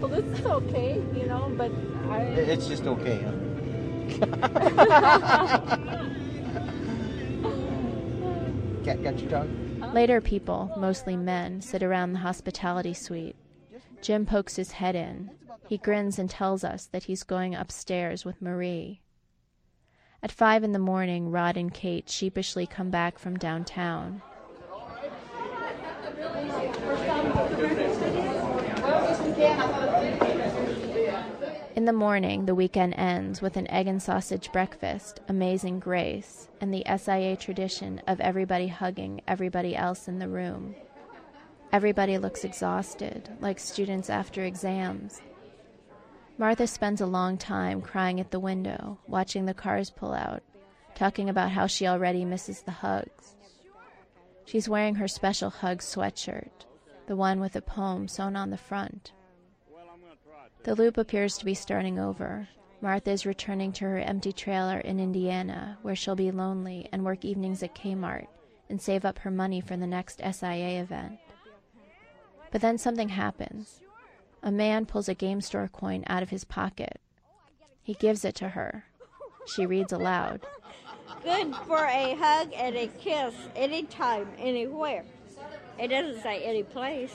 Well, this is okay, you know, but I... It's just okay, huh? Cat got your tongue? Later people, mostly men, sit around the hospitality suite. Jim pokes his head in. He grins and tells us that he's going upstairs with Marie. At 5 a.m, Rod and Kate sheepishly come back from downtown. In the morning, the weekend ends with an egg and sausage breakfast, Amazing Grace, and the SIA tradition of everybody hugging everybody else in the room. Everybody looks exhausted, like students after exams. Martha spends a long time crying at the window, watching the cars pull out, talking about how she already misses the hugs. She's wearing her special hug sweatshirt, the one with a poem sewn on the front. The loop appears to be starting over. Martha is returning to her empty trailer in Indiana, where she'll be lonely and work evenings at Kmart and save up her money for the next SIA event. But then something happens. A man pulls a game store coin out of his pocket. He gives it to her. She reads aloud. Good for a hug and a kiss, anytime, anywhere. It doesn't say any place.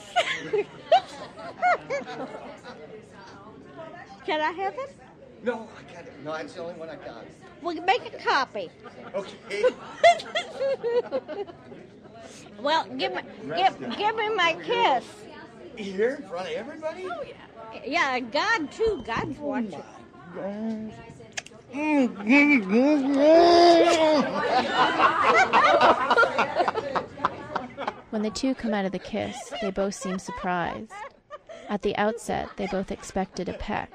Can I have it? No, I can't. No, that's the only one I got. Well, you make a copy. Okay. Well, give me my kiss. Here in front of everybody? Oh, yeah. Yeah, God, too. God's watching. God. When the two come out of the kiss, they both seem surprised. At the outset, they both expected a peck,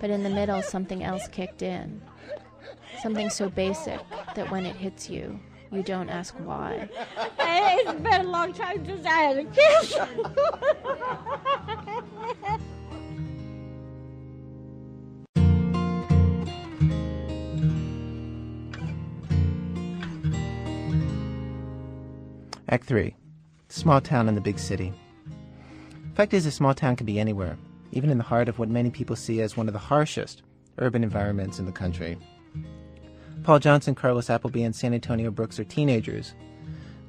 but in the middle something else kicked in. Something so basic that when it hits you, you don't ask why. It's been a long time since I had a kiss. Act 3. Small town and the big city. The fact is, a small town can be anywhere, even in the heart of what many people see as one of the harshest urban environments in the country. Paul Johnson, Carlos Appleby, and San Antonio Brooks are teenagers,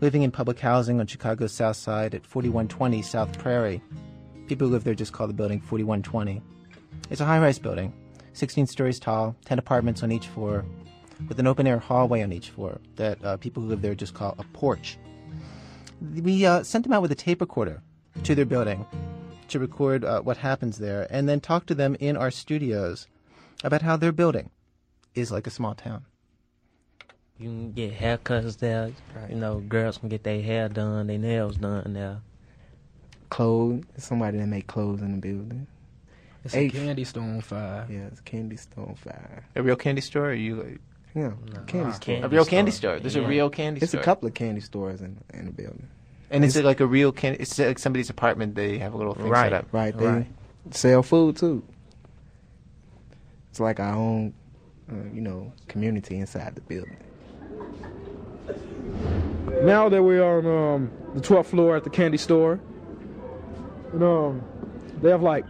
living in public housing on Chicago's south side at 4120 South Prairie. People who live there just call the building 4120. It's a high-rise building, 16 stories tall, 10 apartments on each floor, with an open-air hallway on each floor that people who live there just call a porch. We sent them out with a tape recorder to their building to record what happens there, and then talk to them in our studios about how their building is like a small town. You can get haircuts there. You know, girls can get their hair done, their nails done there. Clothes. Somebody that make clothes in the building. It's a candy store on fire. Yeah, it's a candy store on fire. A real candy store? Or you? Yeah, no, candy store. Candy a real store. Candy store. There's a real candy store. There's a couple of candy stores in the building. And is it like a real candy? It's like somebody's apartment. They have a little thing set up. Right. They sell food too. It's like our own community inside the building. Now that we're on the 12th floor at the candy store, and, they have like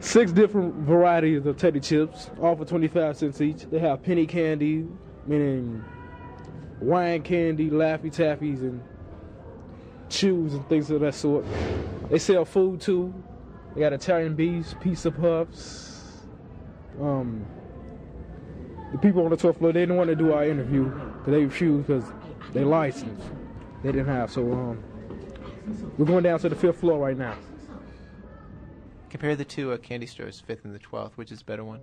6 different varieties of teddy chips, all for 25 cents each. They have penny candy, meaning wine candy, Laffy Taffies, and chews and things of that sort. They sell food too. They got Italian beefs, pizza puffs. The people on the 12th floor, they didn't want to do our interview because they refused because they licensed. They didn't have, so we're going down to the 5th floor right now. Compare the two candy stores, 5th and the 12th. Which is the better one?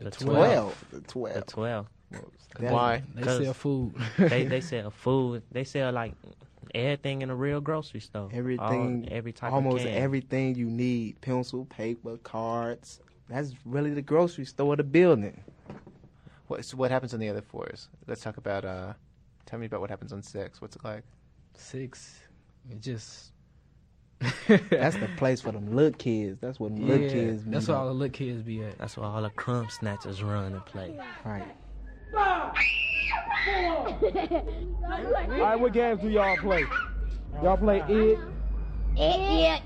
The 12th. The 12th. Why? They sell food. They sell food. They sell like everything in a real grocery store. Everything. Every type almost of can. Everything you need. Pencil, paper, cards. That's really the grocery store of the building. What happens on the other floors? Let's talk about, tell me about what happens on 6. What's it like? 6. It just... That's the place for them little kids. That's what little kids be. That's where all the little kids be at. That's where all the crumb snatchers run and play. Right. Alright, what games do y'all play? Y'all play it? We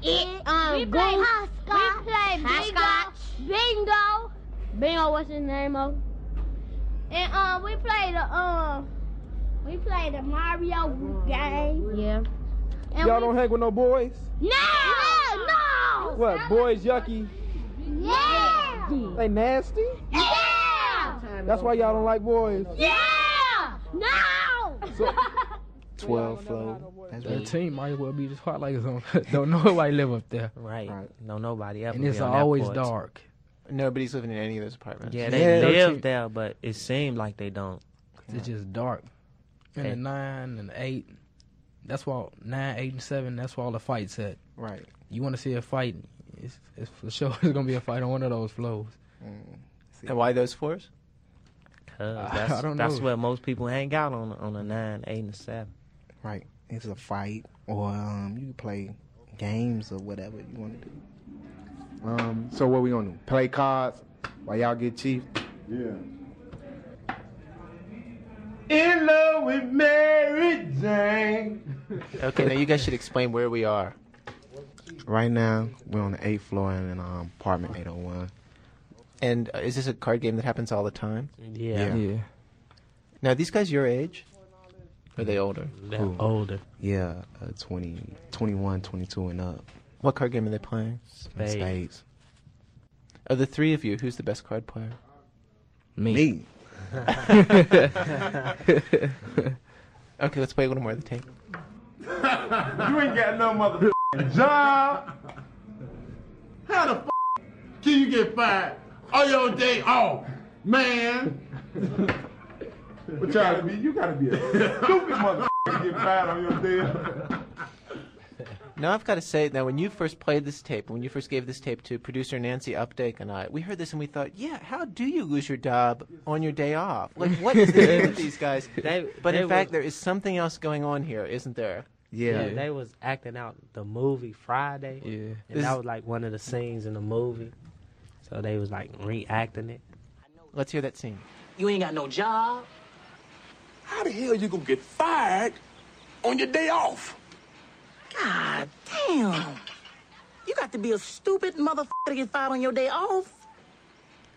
play hopscotch. We play bingo. Bingo, what's his name of? And we play the Mario game. Yeah. And y'all don't hang with no boys? No! What, boys yucky? Yeah! They nasty? Yeah! That's why y'all don't like boys? Yeah! No! So, 12 flow. The team might as well be just hot like it's on. Don't nobody live up there. Right. No, nobody up there. And it's always dark. Nobody's living in any of those apartments. Yeah, they live there, but it seems like they don't. It's just dark. And the 9 and the 8. That's why 9, 8, and 7. That's where all the fights at. Right. You want to see a fight? It's for sure. It's gonna be a fight on one of those floors. And why those floors? Cause that's where most people hang out on the 9, 8, and 7. Right. It's a fight, or you can play games or whatever you want to do. So what we gonna do? Play cards while y'all get cheap? Yeah. In love with Mary Jane. Okay, now you guys should explain where we are. Right now, we're on the 8th floor in apartment 801. And is this a card game that happens all the time? Yeah. Now, are these guys your age? Or are they older? They're older. Yeah, 20, 21, 22 and up. What card game are they playing? Spades. Of the 3 of you, who's the best card player? Me. Okay, let's play a little more of the tape. You ain't got no motherfucking job. How the fuck can you get fired all your day off, man? You gotta be a stupid motherfucker to get fired on your day off. Now I've got to say, now when you first played this tape, when you first gave this tape to producer Nancy Updike and I, we heard this and we thought, yeah, how do you lose your job on your day off? Like, what is the deal with these guys? But in fact, there is something else going on here, isn't there? Yeah, they was acting out the movie Friday. Yeah. That was like one of the scenes in the movie. So they was like reacting it. Let's hear that scene. You ain't got no job. How the hell you gonna get fired on your day off? God damn. You got to be a stupid motherfucker to get fired on your day off.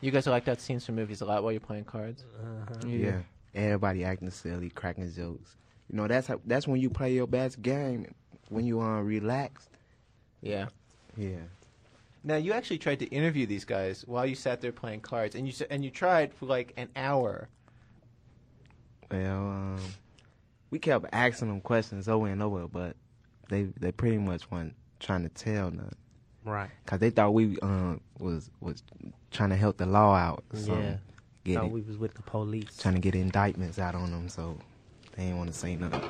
You guys like that scenes from movies a lot while you're playing cards? Uh-huh. Yeah. Everybody acting silly, cracking jokes. You know, that's when you play your best game, when you are relaxed. Yeah. Yeah. Now, you actually tried to interview these guys while you sat there playing cards, and you tried for like an hour. Well, we kept asking them questions over and over, but They pretty much weren't trying to tell nothing. Right. Because they thought we was trying to help the law out. So yeah. Thought we was with the police. Trying to get indictments out on them, so they ain't want to say nothing.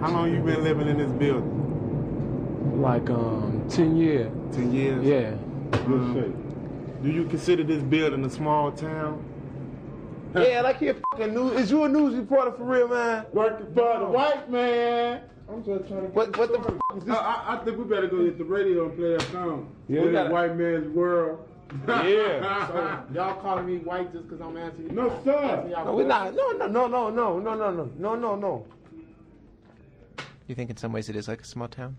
How long you been living in this building? Like 10 years. 10 years? Yeah. Good shape. Do you consider this building a small town? Yeah, like you're fucking news. Is you a news reporter for real, man? Working for the white man. I'm just trying to get what the fuck is this? I think we better go hit the radio and play that song. Yeah. We got White Man's World. Yeah. So y'all calling me white just because I'm answering you? No, sir. No, we're not. No. You think in some ways it is like a small town?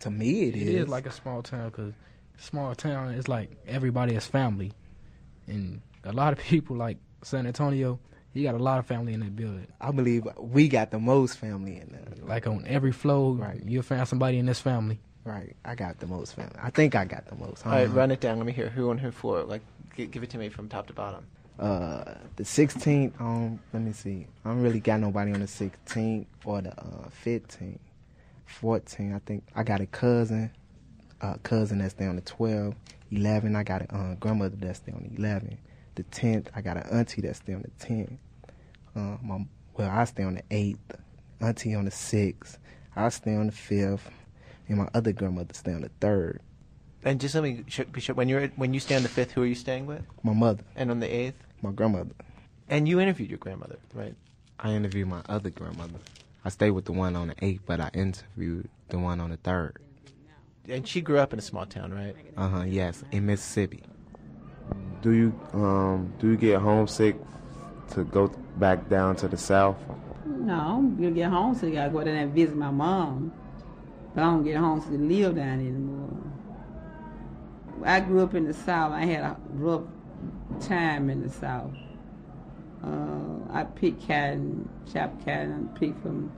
To me, it is like a small town, because small town is like everybody is family. And a lot of people, like San Antonio, you got a lot of family in that building. I believe we got the most family in there. Like on every floor, right, you'll find somebody in this family. Right. I got the most family. I think I got the most. All right, run it down. Let me hear who on who for. Like, give it to me from top to bottom. The 16th, let me see. I don't really got nobody on the 16th or the 15th. 14th, I think I got a cousin that's there on the 12th. 11th, I got a grandmother that's there on the 11th. The 10th, I got an auntie that's there on the 10th. I stay on the 8th. Auntie on the 6th. I stay on the 5th. And my other grandmother stay on the 3rd. And just let me be sure, when you stay on the 5th, who are you staying with? My mother. And on the 8th? My grandmother. And you interviewed your grandmother, right? I interviewed my other grandmother. I stayed with the one on the 8th, but I interviewed the one on the 3rd. And she grew up in a small town, right? Yes, in Mississippi. Do you get homesick to go back down to the South? No, you get homesick. I go down and visit my mom. But I don't get homesick to live down anymore. I grew up in the South. I had a rough time in the South. I picked cotton, chopped cotton, picked them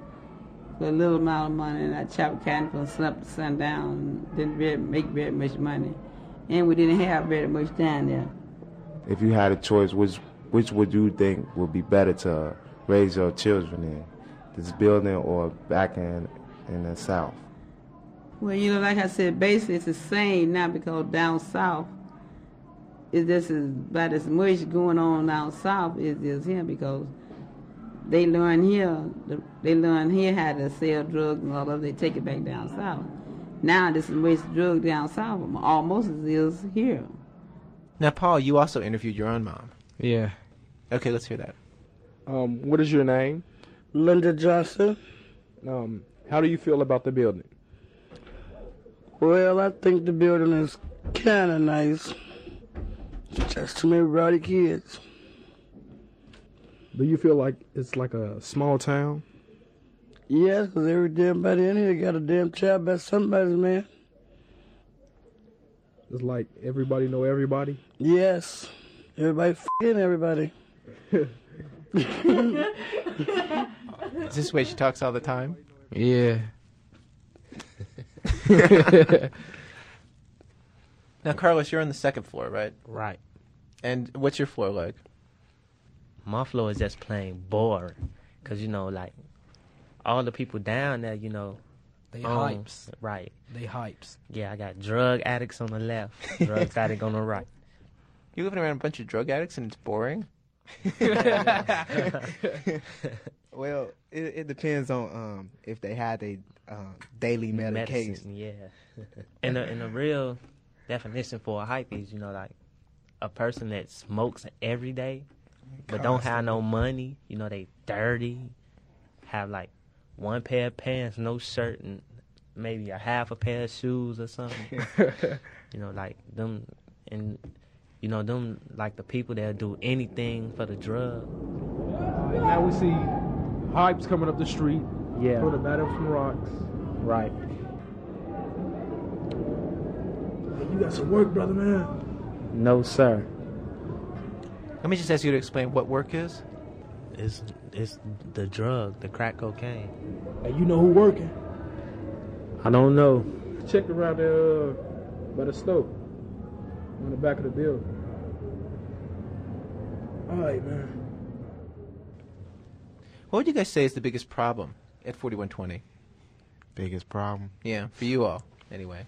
for a little amount of money, and I chopped cotton from sun up to sundown. Didn't make very much money, and we didn't have very much down there. If you had a choice, which would you think would be better to raise your children in, this building or back in the South? Well, you know, like I said, basically it's the same now, because down South, this is about as much going on down South as is here, because they learn here how to sell drugs and all of they take it back down South. Now this is much drug down South almost as is here. Now, Paul, you also interviewed your own mom. Yeah. Okay, let's hear that. What is your name? Linda Johnson. How do you feel about the building? Well, I think the building is kind of nice. Just too many rowdy kids. Do you feel like it's like a small town? Yes, because every damn body in here got a damn child by somebody's man. It's like everybody know everybody? Yes. Everybody f***ing everybody. Is this the way she talks all the time? Yeah. Now, Carlos, you're on the second floor, right? Right. And what's your floor like? My floor is just plain boring, because, you know, like, all the people down there, you know. They hypes. Right. They hypes. Yeah, I got drug addicts on the left, drug addict on the right. You're living around a bunch of drug addicts and it's boring? Well, it depends on if they had their daily medication. Yeah. And a real definition for a hype is, you know, like a person that smokes every day but don't have no money. You know, they dirty, have like one pair of pants, no shirt, and maybe a half a pair of shoes or something. You know, like them, and you know them, like the people that do anything for the drug. Now we see hypes coming up the street. Yeah. Put a bat up some rocks. Right. You got some work, brother, man. No, sir. Let me just ask you to explain what work is. It's the drug, the crack cocaine. And you know who working? I don't know. Check around there by the stove on the back of the building. All right, man. What would you guys say is the biggest problem at 4120? Biggest problem? Yeah, for you all, anyway.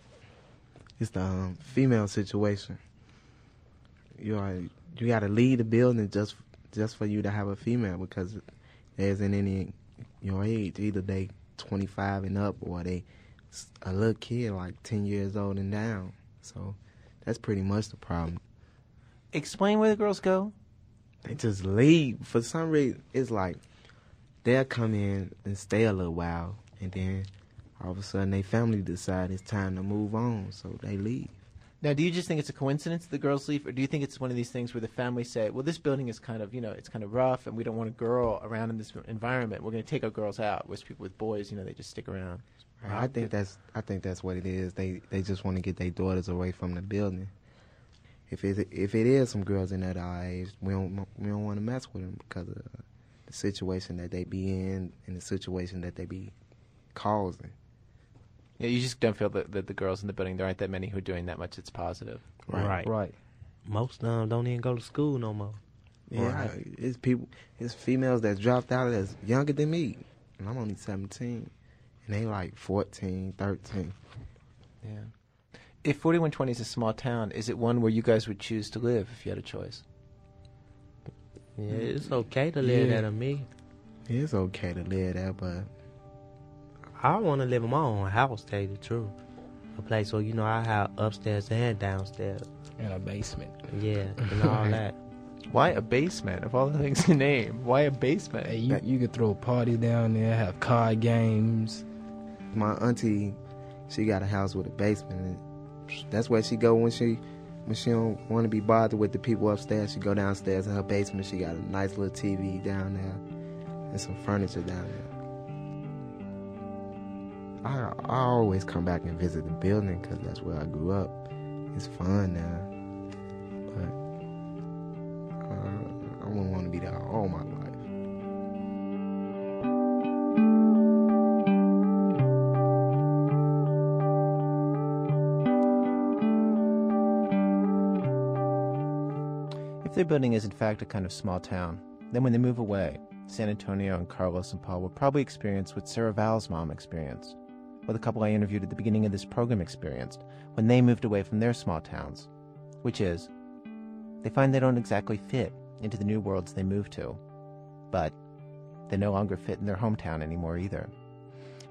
It's the female situation. You got to leave the building just for you to have a female, because there isn't any your age. Either they 25 and up, or they a little kid like 10 years old and down. So that's pretty much the problem. Explain where the girls go. They just leave. For some reason, it's like they'll come in and stay a little while, and then all of a sudden their family decide it's time to move on, so they leave. Now, do you just think it's a coincidence the girls leave, or do you think it's one of these things where the families say, well, this building is kind of, you know, it's kind of rough, and we don't want a girl around in this environment. We're going to take our girls out. Whereas people with boys, you know, they just stick around. Right. I think that's what it is. They just want to get their daughters away from the building. If it is some girls in that age, we don't want to mess with them because of the situation that they be in and the situation that they be causing. Yeah, you just don't feel that the girls in the building, there aren't that many who are doing that much. It's positive. Right. Most of them don't even go to school no more. Yeah, right. It's females that dropped out that's younger than me, and I'm only 17, and they like 14, 13. Yeah. If 4120 is a small town, is it one where you guys would choose to live if you had a choice? Yeah, it's okay to live there to me. It's okay to live there, but I want to live in my own house, tell you the truth. A place where, you know, I have upstairs and downstairs. And a basement. Yeah, and all that. Why a basement? Of all the things to name, why a basement? Hey, you could throw a party down there, have card games. My auntie, she got a house with a basement. That's where she go when she don't want to be bothered with the people upstairs. She go downstairs in her basement. She got a nice little TV down there and some furniture down there. I always come back and visit the building because that's where I grew up. It's fun now, but I wouldn't want to be there all my life. If their building is in fact a kind of small town, then when they move away, San Antonio and Carlos and Paul will probably experience what Sarah Vowell's mom experienced, or the couple I interviewed at the beginning of this program experienced when they moved away from their small towns, which is they find they don't exactly fit into the new worlds they move to, but they no longer fit in their hometown anymore either.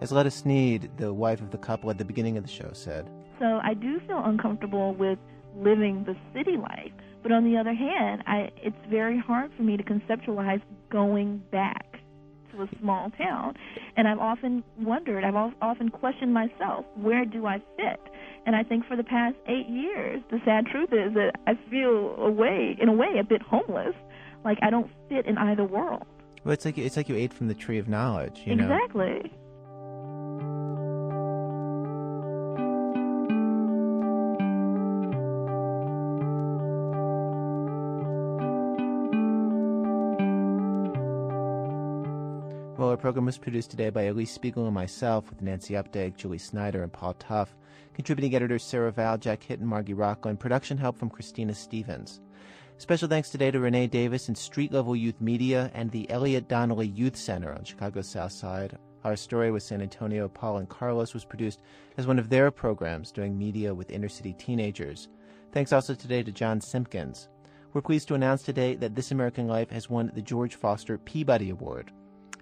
As Loretta Sneed, the wife of the couple at the beginning of the show, said, "So I do feel uncomfortable with living the city life, but on the other hand, it's very hard for me to conceptualize going back to a small town, and I've often questioned myself, where do I fit? And I think for the past 8 years, the sad truth is that I feel in a way, a bit homeless, like I don't fit in either world." Well, it's like you ate from the tree of knowledge, you know? Exactly. Our program was produced today by Elise Spiegel and myself, with Nancy Updike, Julie Snyder, and Paul Tuff. Contributing editors Sarah Vowell, Jack Hinton, Margie Rockland. Production help from Christina Stevens. Special thanks today to Renee Davis and Street Level Youth Media and the Elliott Donnelly Youth Center on Chicago's South Side. Our story with San Antonio, Paul, and Carlos was produced as one of their programs doing media with inner-city teenagers. Thanks also today to John Simpkins. We're pleased to announce today that This American Life has won the George Foster Peabody Award.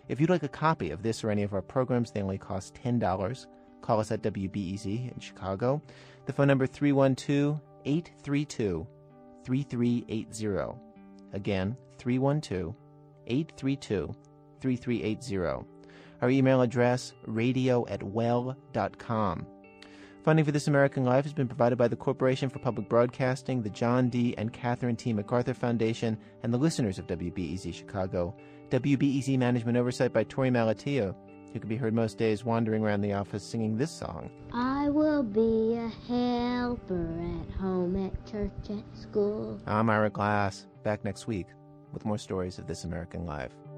If you'd like a copy of this or any of our programs, they only cost $10. Call us at WBEZ in Chicago. The phone number 312-832-3380. Again, 312-832-3380. Our email address, radio@well.com. Funding for This American Life has been provided by the Corporation for Public Broadcasting, the John D. and Catherine T. MacArthur Foundation, and the listeners of WBEZ Chicago. WBEZ management oversight by Tori Malatia, who can be heard most days wandering around the office singing this song. I will be a helper at home, at church, at school. I'm Ira Glass, back next week with more stories of This American Life.